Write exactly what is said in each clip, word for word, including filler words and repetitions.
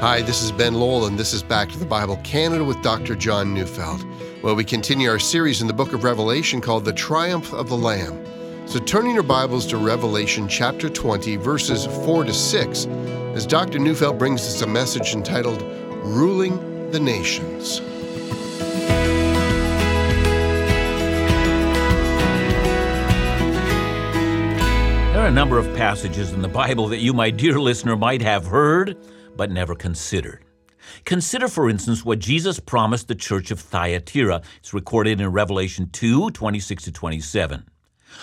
Hi, this is Ben Lowell, and this is Back to the Bible Canada with Doctor John Neufeld, where we continue our series in the book of Revelation called The Triumph of the Lamb. So turning your Bibles to Revelation chapter twenty, verses four to six, as Doctor Neufeld brings us a message entitled, Ruling the Nations. There are a number of passages in the Bible that you, my dear listener, might have heard, but never considered. Consider, for instance, what Jesus promised the church of Thyatira. It's recorded in Revelation two, twenty-six to twenty-seven.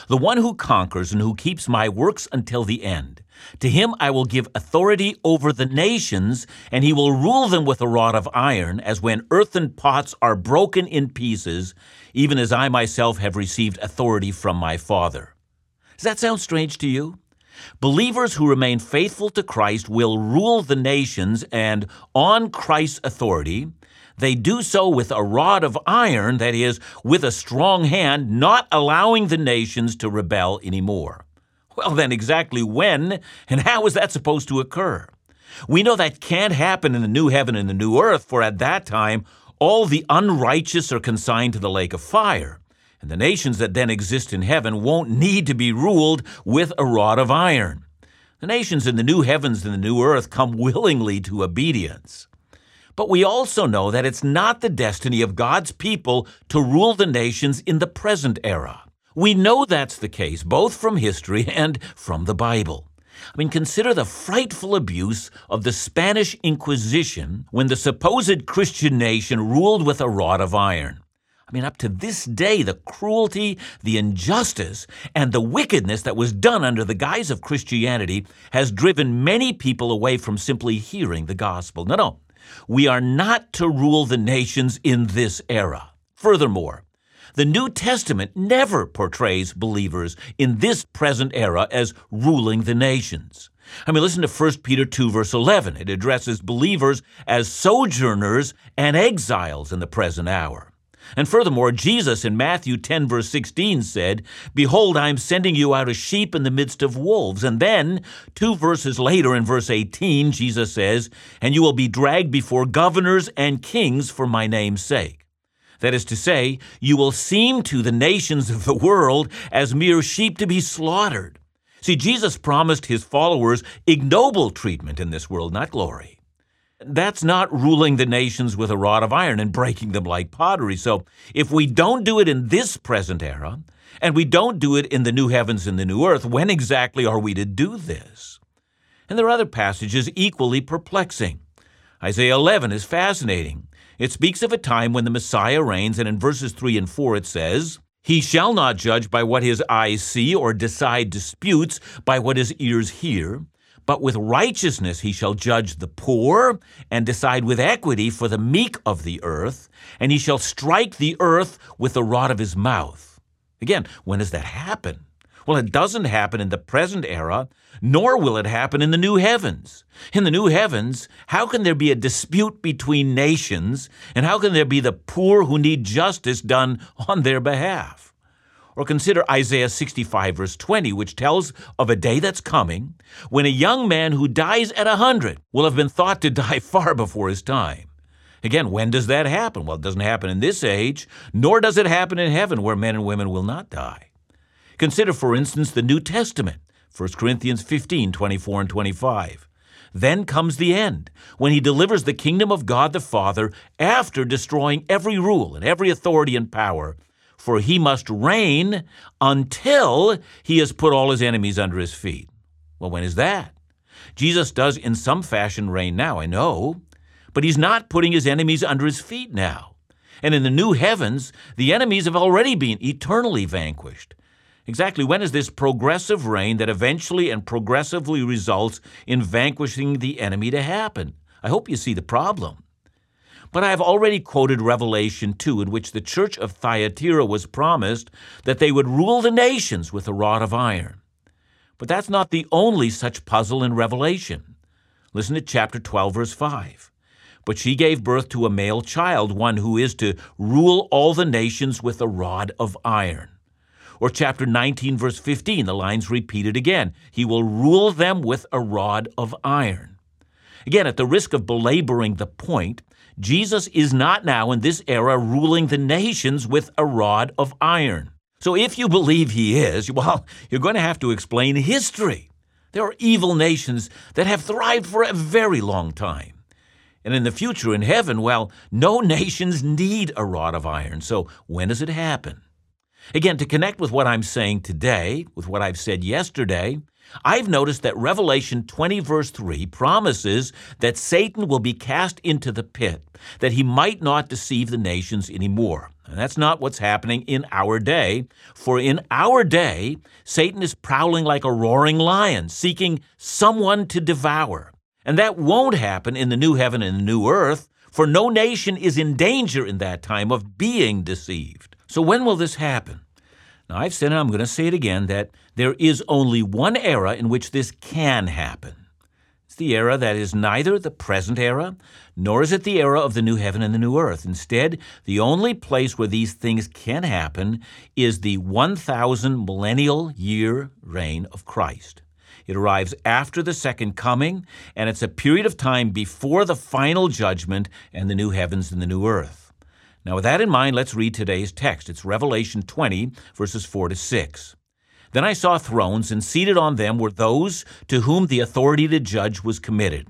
The one who conquers and who keeps my works until the end, to him I will give authority over the nations, and he will rule them with a rod of iron, as when earthen pots are broken in pieces, even as I myself have received authority from my Father. Does that sound strange to you? Believers who remain faithful to Christ will rule the nations, and on Christ's authority, they do so with a rod of iron, that is, with a strong hand, not allowing the nations to rebel anymore. Well, then exactly when and how is that supposed to occur? We know that can't happen in the new heaven and the new earth, for at that time, all the unrighteous are consigned to the lake of fire. And the nations that then exist in heaven won't need to be ruled with a rod of iron. The nations in the new heavens and the new earth come willingly to obedience. But we also know that it's not the destiny of God's people to rule the nations in the present era. We know that's the case, both from history and from the Bible. I mean, consider the frightful abuse of the Spanish Inquisition when the supposed Christian nation ruled with a rod of iron. I mean, up to this day, the cruelty, the injustice, and the wickedness that was done under the guise of Christianity has driven many people away from simply hearing the gospel. No, no, we are not to rule the nations in this era. Furthermore, the New Testament never portrays believers in this present era as ruling the nations. I mean, listen to First Peter two, verse eleven. It addresses believers as sojourners and exiles in the present hour. And furthermore, Jesus in Matthew ten, verse sixteen said, Behold, I am sending you out as sheep in the midst of wolves. And then, two verses later in verse eighteen, Jesus says, And you will be dragged before governors and kings for my name's sake. That is to say, you will seem to the nations of the world as mere sheep to be slaughtered. See, Jesus promised his followers ignoble treatment in this world, not glory. That's not ruling the nations with a rod of iron and breaking them like pottery. So if we don't do it in this present era, and we don't do it in the new heavens and the new earth, when exactly are we to do this? And there are other passages equally perplexing. Isaiah eleven is fascinating. It speaks of a time when the Messiah reigns, and in verses three and four it says, He shall not judge by what his eyes see or decide disputes by what his ears hear. But with righteousness he shall judge the poor and decide with equity for the meek of the earth, and he shall strike the earth with the rod of his mouth. Again, when does that happen? Well, it doesn't happen in the present era, nor will it happen in the new heavens. In the new heavens, how can there be a dispute between nations, and how can there be the poor who need justice done on their behalf? Or consider Isaiah sixty-five, verse twenty, which tells of a day that's coming when a young man who dies at one hundred will have been thought to die far before his time. Again, when does that happen? Well, it doesn't happen in this age, nor does it happen in heaven where men and women will not die. Consider, for instance, the New Testament, First Corinthians fifteen, twenty-four and twenty-five. Then comes the end, when he delivers the kingdom of God the Father after destroying every rule and every authority and power, for he must reign until he has put all his enemies under his feet. Well, when is that? Jesus does in some fashion reign now, I know, but he's not putting his enemies under his feet now. And in the new heavens, the enemies have already been eternally vanquished. Exactly when is this progressive reign that eventually and progressively results in vanquishing the enemy to happen? I hope you see the problem. But I have already quoted Revelation two, in which the church of Thyatira was promised that they would rule the nations with a rod of iron. But that's not the only such puzzle in Revelation. Listen to chapter twelve, verse five. But she gave birth to a male child, one who is to rule all the nations with a rod of iron. Or chapter nineteen, verse fifteen, the line's repeated again. He will rule them with a rod of iron. Again, at the risk of belaboring the point, Jesus is not now in this era ruling the nations with a rod of iron. So if you believe he is, well, you're going to have to explain history. There are evil nations that have thrived for a very long time. And in the future in heaven, well, no nations need a rod of iron. So when does it happen? Again, to connect with what I'm saying today, with what I've said yesterday, I've noticed that Revelation twenty, verse three promises that Satan will be cast into the pit, that he might not deceive the nations anymore. And that's not what's happening in our day, for in our day, Satan is prowling like a roaring lion, seeking someone to devour. And that won't happen in the new heaven and the new earth, for no nation is in danger in that time of being deceived. So when will this happen? Now, I've said, and I'm going to say it again, that there is only one era in which this can happen. It's the era that is neither the present era, nor is it the era of the new heaven and the new earth. Instead, the only place where these things can happen is the one thousand millennial year reign of Christ. It arrives after the second coming, and it's a period of time before the final judgment and the new heavens and the new earth. Now, with that in mind, let's read today's text. It's Revelation twenty, verses four to six. Then I saw thrones, and seated on them were those to whom the authority to judge was committed.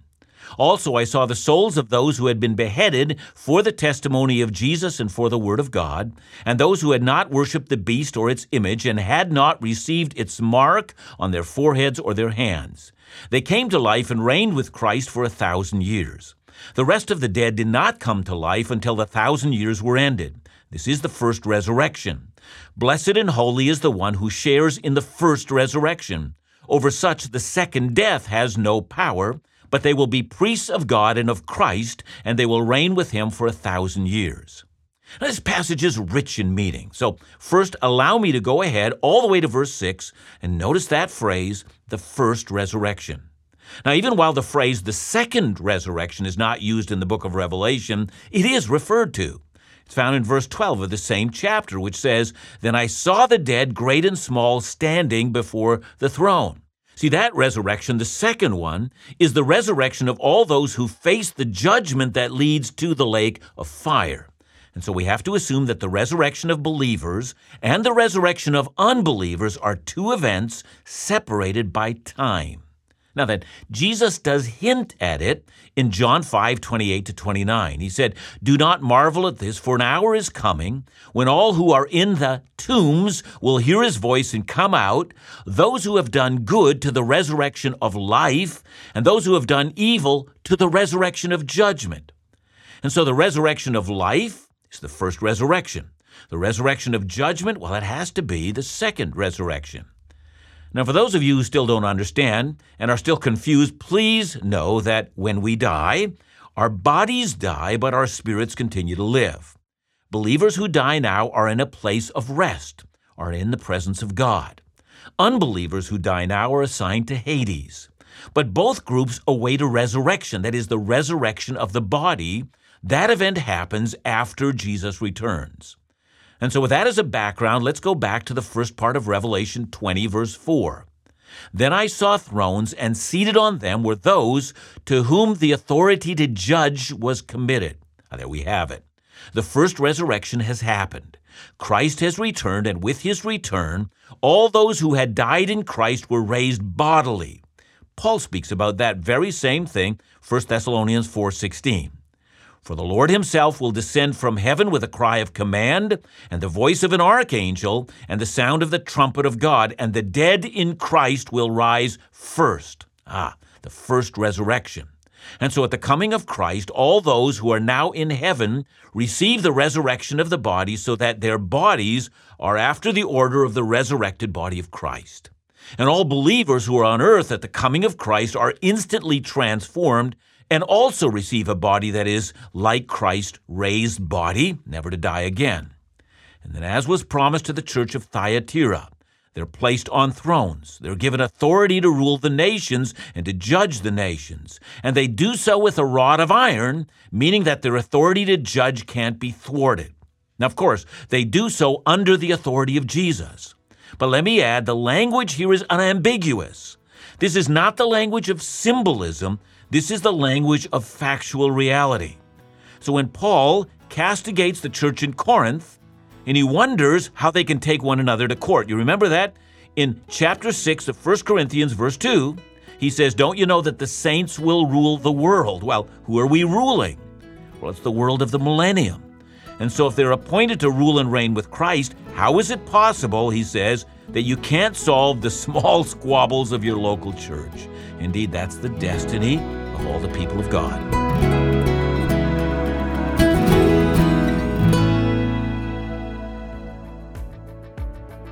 Also I saw the souls of those who had been beheaded for the testimony of Jesus and for the word of God, and those who had not worshipped the beast or its image and had not received its mark on their foreheads or their hands. They came to life and reigned with Christ for a thousand years. The rest of the dead did not come to life until the thousand years were ended. This is the first resurrection. Blessed and holy is the one who shares in the first resurrection. Over such the second death has no power, but they will be priests of God and of Christ, and they will reign with him for a thousand years. Now, this passage is rich in meaning. So first, allow me to go ahead all the way to verse six, and notice that phrase, the first resurrection. Now, even while the phrase the second resurrection is not used in the book of Revelation, it is referred to. It's found in verse twelve of the same chapter, which says, Then I saw the dead, great and small, standing before the throne. See, that resurrection, the second one, is the resurrection of all those who face the judgment that leads to the lake of fire. And so we have to assume that the resurrection of believers and the resurrection of unbelievers are two events separated by time. Now then, Jesus does hint at it in John five, twenty-eight to twenty-nine. He said, Do not marvel at this, for an hour is coming when all who are in the tombs will hear his voice and come out, those who have done good to the resurrection of life, and those who have done evil to the resurrection of judgment. And so the resurrection of life is the first resurrection. The resurrection of judgment, well, it has to be the second resurrection. Now, for those of you who still don't understand and are still confused, please know that when we die, our bodies die, but our spirits continue to live. Believers who die now are in a place of rest, are in the presence of God. Unbelievers who die now are assigned to Hades. But both groups await a resurrection, that is, the resurrection of the body. That event happens after Jesus returns. And so with that as a background, let's go back to the first part of Revelation twenty, verse four. Then I saw thrones, and seated on them were those to whom the authority to judge was committed. Now, there we have it. The first resurrection has happened. Christ has returned, and with his return, all those who had died in Christ were raised bodily. Paul speaks about that very same thing, First Thessalonians four sixteen. For the Lord himself will descend from heaven with a cry of command, and the voice of an archangel, and the sound of the trumpet of God, and the dead in Christ will rise first. Ah, the first resurrection. And so at the coming of Christ, all those who are now in heaven receive the resurrection of the body so that their bodies are after the order of the resurrected body of Christ. And all believers who are on earth at the coming of Christ are instantly transformed and also receive a body that is, like Christ, raised body, never to die again. And then, as was promised to the church of Thyatira, they're placed on thrones. They're given authority to rule the nations and to judge the nations. And they do so with a rod of iron, meaning that their authority to judge can't be thwarted. Now, of course, they do so under the authority of Jesus. But let me add, the language here is unambiguous. This is not the language of symbolism. This is the language of factual reality. So when Paul castigates the church in Corinth, and he wonders how they can take one another to court. You remember that? In chapter six of First Corinthians, verse two, he says, "Don't you know that the saints will rule the world?" Well, who are we ruling? Well, it's the world of the millennium. And so if they're appointed to rule and reign with Christ, how is it possible, he says, that you can't solve the small squabbles of your local church? Indeed, that's the destiny of all the people of God.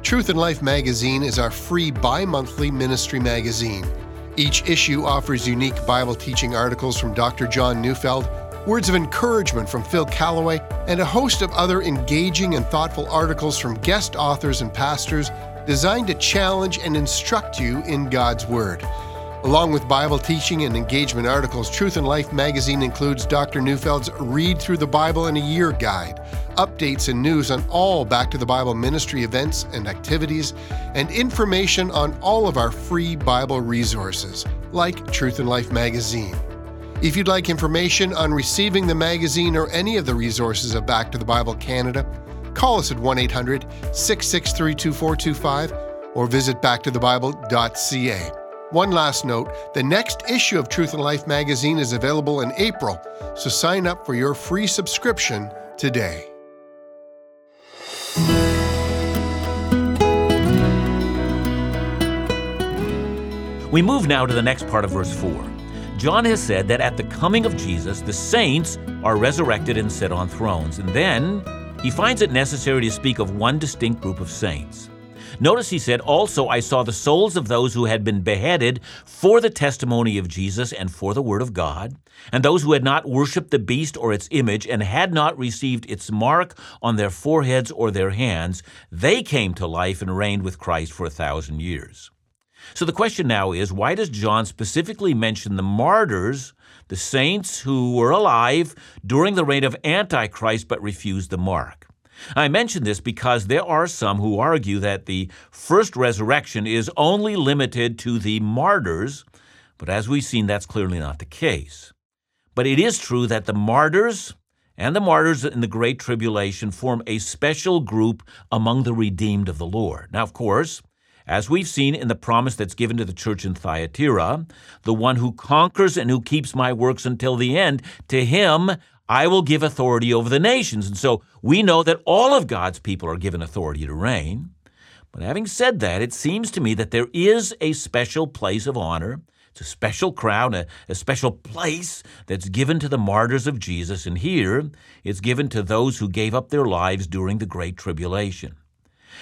Truth in Life magazine is our free bi-monthly ministry magazine. Each issue offers unique Bible teaching articles from Doctor John Neufeld, words of encouragement from Phil Callaway, and a host of other engaging and thoughtful articles from guest authors and pastors designed to challenge and instruct you in God's Word. Along with Bible teaching and engagement articles, Truth in Life magazine includes Doctor Neufeld's Read Through the Bible in a Year guide, updates and news on all Back to the Bible ministry events and activities, and information on all of our free Bible resources, like Truth in Life magazine. If you'd like information on receiving the magazine or any of the resources of Back to the Bible Canada, call us at one eight hundred, six six three, two four two five or visit back to the bible dot c a. One last note, the next issue of Truth in Life magazine is available in April, so sign up for your free subscription today. We move now to the next part of verse four. John has said that at the coming of Jesus, the saints are resurrected and set on thrones. And then he finds it necessary to speak of one distinct group of saints. Notice he said, "Also I saw the souls of those who had been beheaded for the testimony of Jesus and for the word of God, and those who had not worshipped the beast or its image and had not received its mark on their foreheads or their hands. They came to life and reigned with Christ for a thousand years." So the question now is, why does John specifically mention the martyrs, the saints who were alive during the reign of Antichrist but refused the mark? I mention this because there are some who argue that the first resurrection is only limited to the martyrs, but as we've seen, that's clearly not the case. But it is true that the martyrs and the martyrs in the Great Tribulation form a special group among the redeemed of the Lord. Now, of course, as we've seen in the promise that's given to the church in Thyatira, "The one who conquers and who keeps my works until the end, to him I will give authority over the nations." And so we know that all of God's people are given authority to reign. But having said that, it seems to me that there is a special place of honor. It's a special crown, a, a special place that's given to the martyrs of Jesus. And here it's given to those who gave up their lives during the Great Tribulation.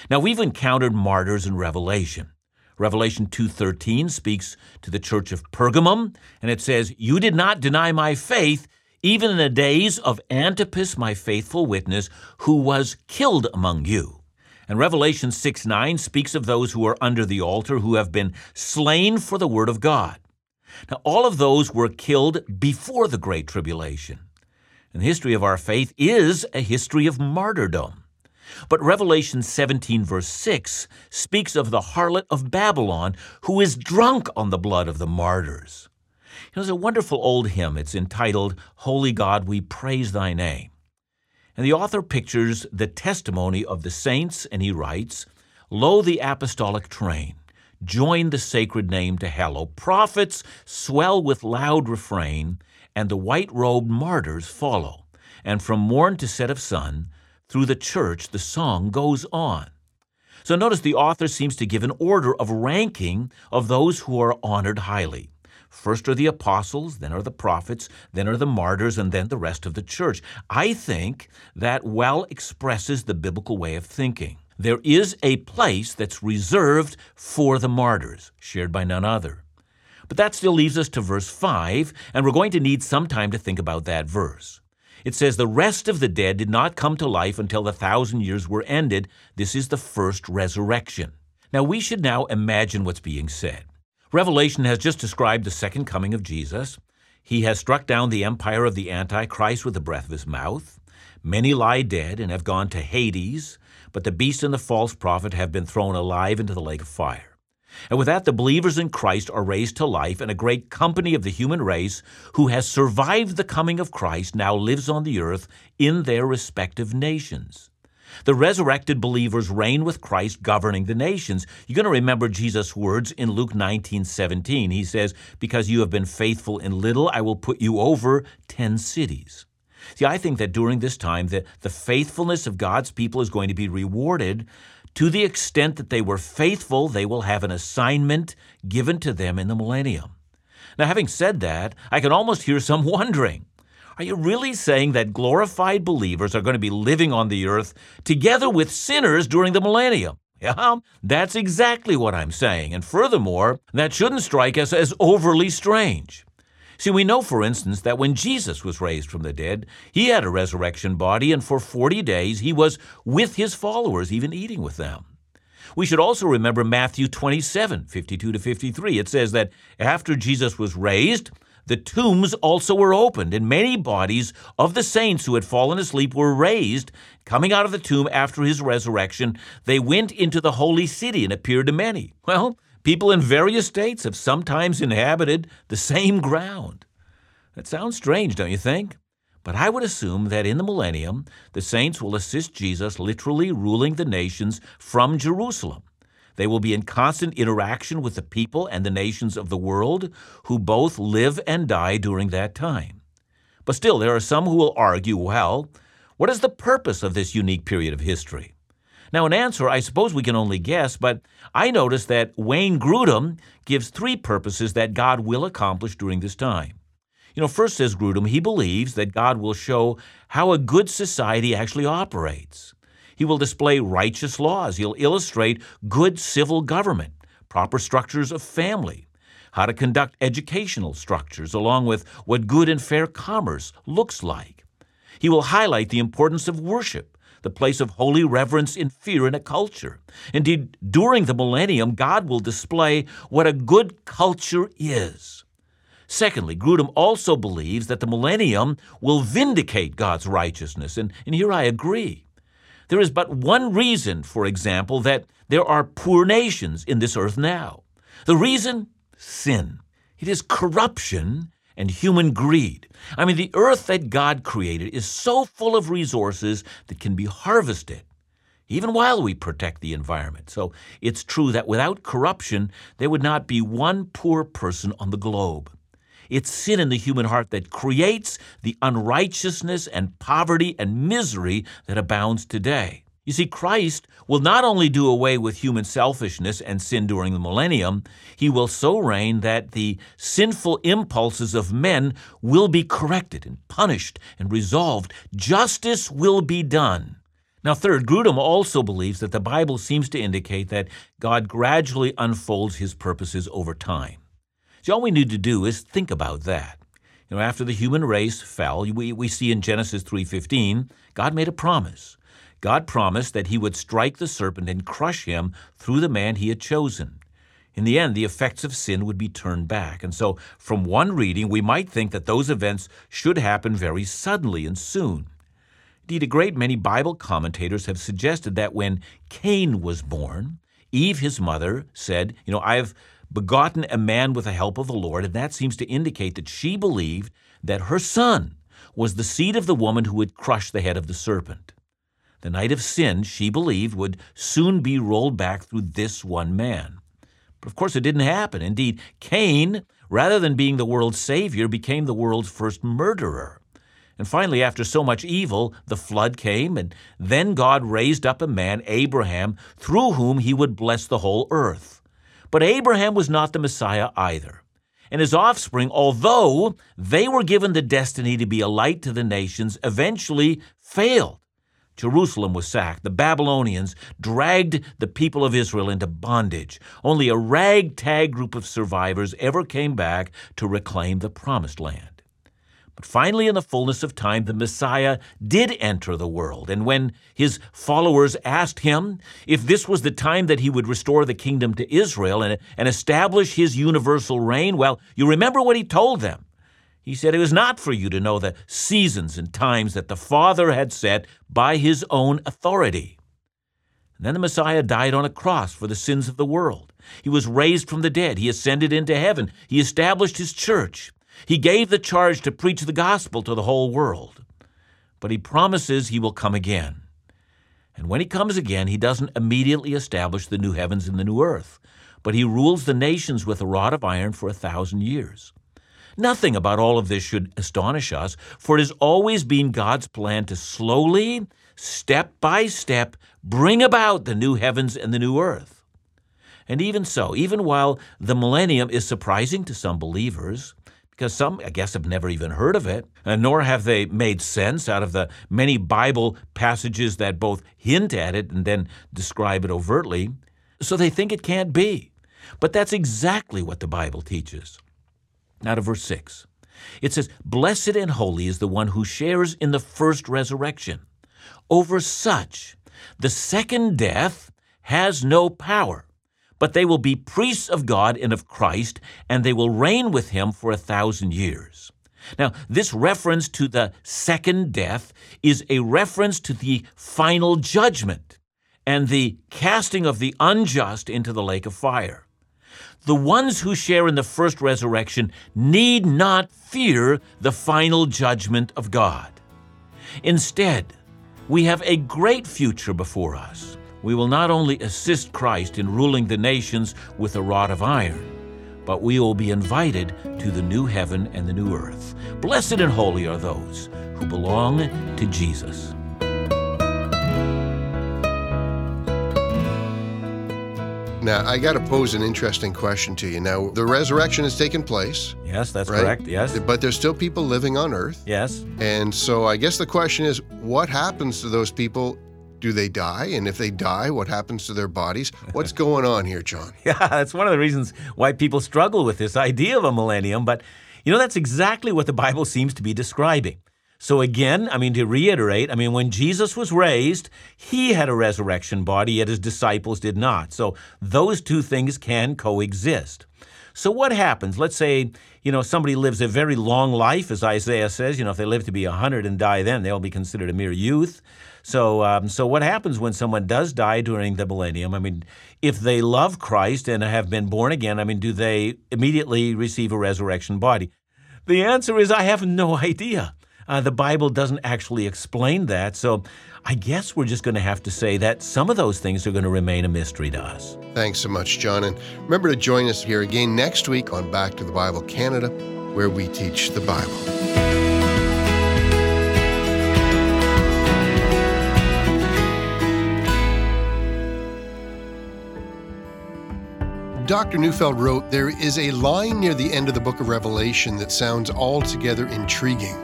Now, we've encountered martyrs in Revelation. Revelation two thirteen speaks to the church of Pergamum, and it says, "You did not deny my faith, even in the days of Antipas, my faithful witness, who was killed among you." And Revelation six nine speaks of those who are under the altar who have been slain for the word of God. Now, all of those were killed before the Great Tribulation. And the history of our faith is a history of martyrdom. But Revelation seventeen, verse six, speaks of the harlot of Babylon, who is drunk on the blood of the martyrs. You know, there's a wonderful old hymn. It's entitled, "Holy God, We Praise Thy Name." And the author pictures the testimony of the saints, and he writes, "Lo, the apostolic train, join the sacred name to hallow. Prophets swell with loud refrain, and the white-robed martyrs follow. And from morn to set of sun, through the church, the song goes on." So notice the author seems to give an order of ranking of those who are honored highly. First are the apostles, then are the prophets, then are the martyrs, and then the rest of the church. I think that well expresses the biblical way of thinking. There is a place that's reserved for the martyrs, shared by none other. But that still leaves us to verse five, and we're going to need some time to think about that verse. It says, "The rest of the dead did not come to life until the thousand years were ended. This is the first resurrection." Now, we should now imagine what's being said. Revelation has just described the second coming of Jesus. He has struck down the empire of the Antichrist with the breath of his mouth. Many lie dead and have gone to Hades, but the beast and the false prophet have been thrown alive into the lake of fire. And with that, the believers in Christ are raised to life, and a great company of the human race who has survived the coming of Christ now lives on the earth in their respective nations. The resurrected believers reign with Christ governing the nations. You're going to remember Jesus' words in Luke nineteen seventeen. He says, "Because you have been faithful in little, I will put you over ten cities." See, I think that during this time that the faithfulness of God's people is going to be rewarded. To the extent that they were faithful, they will have an assignment given to them in the millennium. Now, having said that, I can almost hear some wondering, are you really saying that glorified believers are going to be living on the earth together with sinners during the millennium? Yeah, that's exactly what I'm saying. And furthermore, that shouldn't strike us as overly strange. See, we know, for instance, that when Jesus was raised from the dead, he had a resurrection body, and for forty days he was with his followers, even eating with them. We should also remember Matthew twenty-seven, fifty-two to fifty-three. It says that after Jesus was raised, the tombs also were opened, and many bodies of the saints who had fallen asleep were raised. Coming out of the tomb after his resurrection, they went into the holy city and appeared to many. Well, people in various states have sometimes inhabited the same ground. That sounds strange, don't you think? But I would assume that in the millennium, the saints will assist Jesus literally ruling the nations from Jerusalem. They will be in constant interaction with the people and the nations of the world who both live and die during that time. But still, there are some who will argue, well, what is the purpose of this unique period of history? Now, an answer I suppose we can only guess, but I noticed that Wayne Grudem gives three purposes that God will accomplish during this time. You know, first, says Grudem, he believes that God will show how a good society actually operates. He will display righteous laws. He'll illustrate good civil government, proper structures of family, how to conduct educational structures, along with what good and fair commerce looks like. He will highlight the importance of worship, the place of holy reverence and fear in a culture. Indeed, during the millennium, God will display what a good culture is. Secondly, Grudem also believes that the millennium will vindicate God's righteousness, and, and here I agree. There is but one reason, for example, that there are poor nations in this earth now. The reason? Sin. It is corruption and human greed. I mean, the earth that God created is so full of resources that can be harvested, even while we protect the environment. So it's true that without corruption, there would not be one poor person on the globe. It's sin in the human heart that creates the unrighteousness and poverty and misery that abounds today. You see, Christ will not only do away with human selfishness and sin during the millennium, he will so reign that the sinful impulses of men will be corrected and punished and resolved. Justice will be done. Now, third, Grudem also believes that the Bible seems to indicate that God gradually unfolds his purposes over time. See, all we need to do is think about that. You know, after the human race fell, we, we see in Genesis three fifteen, God made a promise. God promised that he would strike the serpent and crush him through the man he had chosen. In the end, the effects of sin would be turned back. And so from one reading, we might think that those events should happen very suddenly and soon. Indeed, a great many Bible commentators have suggested that when Cain was born, Eve, his mother, said, you know, I have begotten a man with the help of the Lord, and that seems to indicate that she believed that her son was the seed of the woman who would crush the head of the serpent. The night of sin, she believed, would soon be rolled back through this one man. But of course, it didn't happen. Indeed, Cain, rather than being the world's savior, became the world's first murderer. And finally, after so much evil, the flood came, and then God raised up a man, Abraham, through whom he would bless the whole earth. But Abraham was not the Messiah either. And his offspring, although they were given the destiny to be a light to the nations, eventually failed. Jerusalem was sacked. The Babylonians dragged the people of Israel into bondage. Only a ragtag group of survivors ever came back to reclaim the promised land. But finally, in the fullness of time, the Messiah did enter the world. And when his followers asked him if this was the time that he would restore the kingdom to Israel and, and establish his universal reign, well, you remember what he told them. He said, it was not for you to know the seasons and times that the Father had set by his own authority. And then the Messiah died on a cross for the sins of the world. He was raised from the dead. He ascended into heaven. He established his church. He gave the charge to preach the gospel to the whole world. But he promises he will come again. And when he comes again, he doesn't immediately establish the new heavens and the new earth, but he rules the nations with a rod of iron for a thousand years. Nothing about all of this should astonish us, for it has always been God's plan to slowly, step by step, bring about the new heavens and the new earth. And even so, even while the millennium is surprising to some believers, because some, I guess, have never even heard of it, and nor have they made sense out of the many Bible passages that both hint at it and then describe it overtly, so they think it can't be. But that's exactly what the Bible teaches. Now to verse six. It says, "Blessed and holy is the one who shares in the first resurrection. Over such, the second death has no power, but they will be priests of God and of Christ, and they will reign with him for a thousand years." Now, this reference to the second death is a reference to the final judgment and the casting of the unjust into the lake of fire. The ones who share in the first resurrection need not fear the final judgment of God. Instead, we have a great future before us. We will not only assist Christ in ruling the nations with a rod of iron, but we will be invited to the new heaven and the new earth. Blessed and holy are those who belong to Jesus. Now, I got to pose an interesting question to you. Now, the resurrection has taken place. Yes, that's right? Correct, yes. But there's still people living on earth. Yes. And so I guess the question is, what happens to those people? Do they die? And if they die, what happens to their bodies? What's going on here, John? Yeah, that's one of the reasons why people struggle with this idea of a millennium. But, you know, that's exactly what the Bible seems to be describing. So again, I mean, to reiterate, I mean, when Jesus was raised, he had a resurrection body, yet his disciples did not. So those two things can coexist. So what happens? Let's say, you know, somebody lives a very long life, as Isaiah says, you know, if they live to be one hundred and die then, they'll be considered a mere youth. So um, so what happens when someone does die during the millennium? I mean, if they love Christ and have been born again, I mean, do they immediately receive a resurrection body? The answer is, I have no idea. Uh, the Bible doesn't actually explain that, so I guess we're just going to have to say that some of those things are going to remain a mystery to us. Thanks so much, John, and remember to join us here again next week on Back to the Bible Canada, where we teach the Bible. Doctor Neufeld wrote, "There is a line near the end of the book of Revelation that sounds altogether intriguing.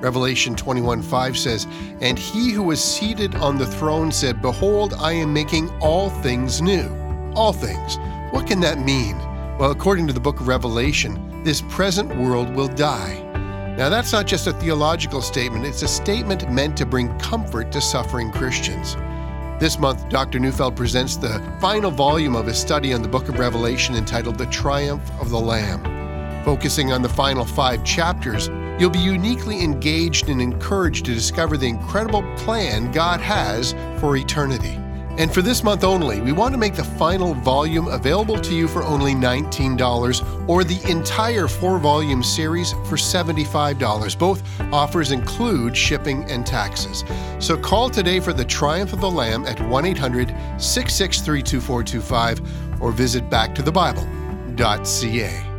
Revelation twenty-one five says, 'And he who was seated on the throne said, Behold, I am making all things new.' All things. What can that mean? Well, according to the book of Revelation, this present world will die. Now, that's not just a theological statement. It's a statement meant to bring comfort to suffering Christians. This month, Doctor Neufeld presents the final volume of his study on the book of Revelation entitled The Triumph of the Lamb. Focusing on the final five chapters, you'll be uniquely engaged and encouraged to discover the incredible plan God has for eternity. And for this month only, we want to make the final volume available to you for only nineteen dollars, or the entire four-volume series for seventy-five dollars. Both offers include shipping and taxes. So call today for The Triumph of the Lamb at one eight hundred, six six three, two four two five, or visit back to the bible dot c a.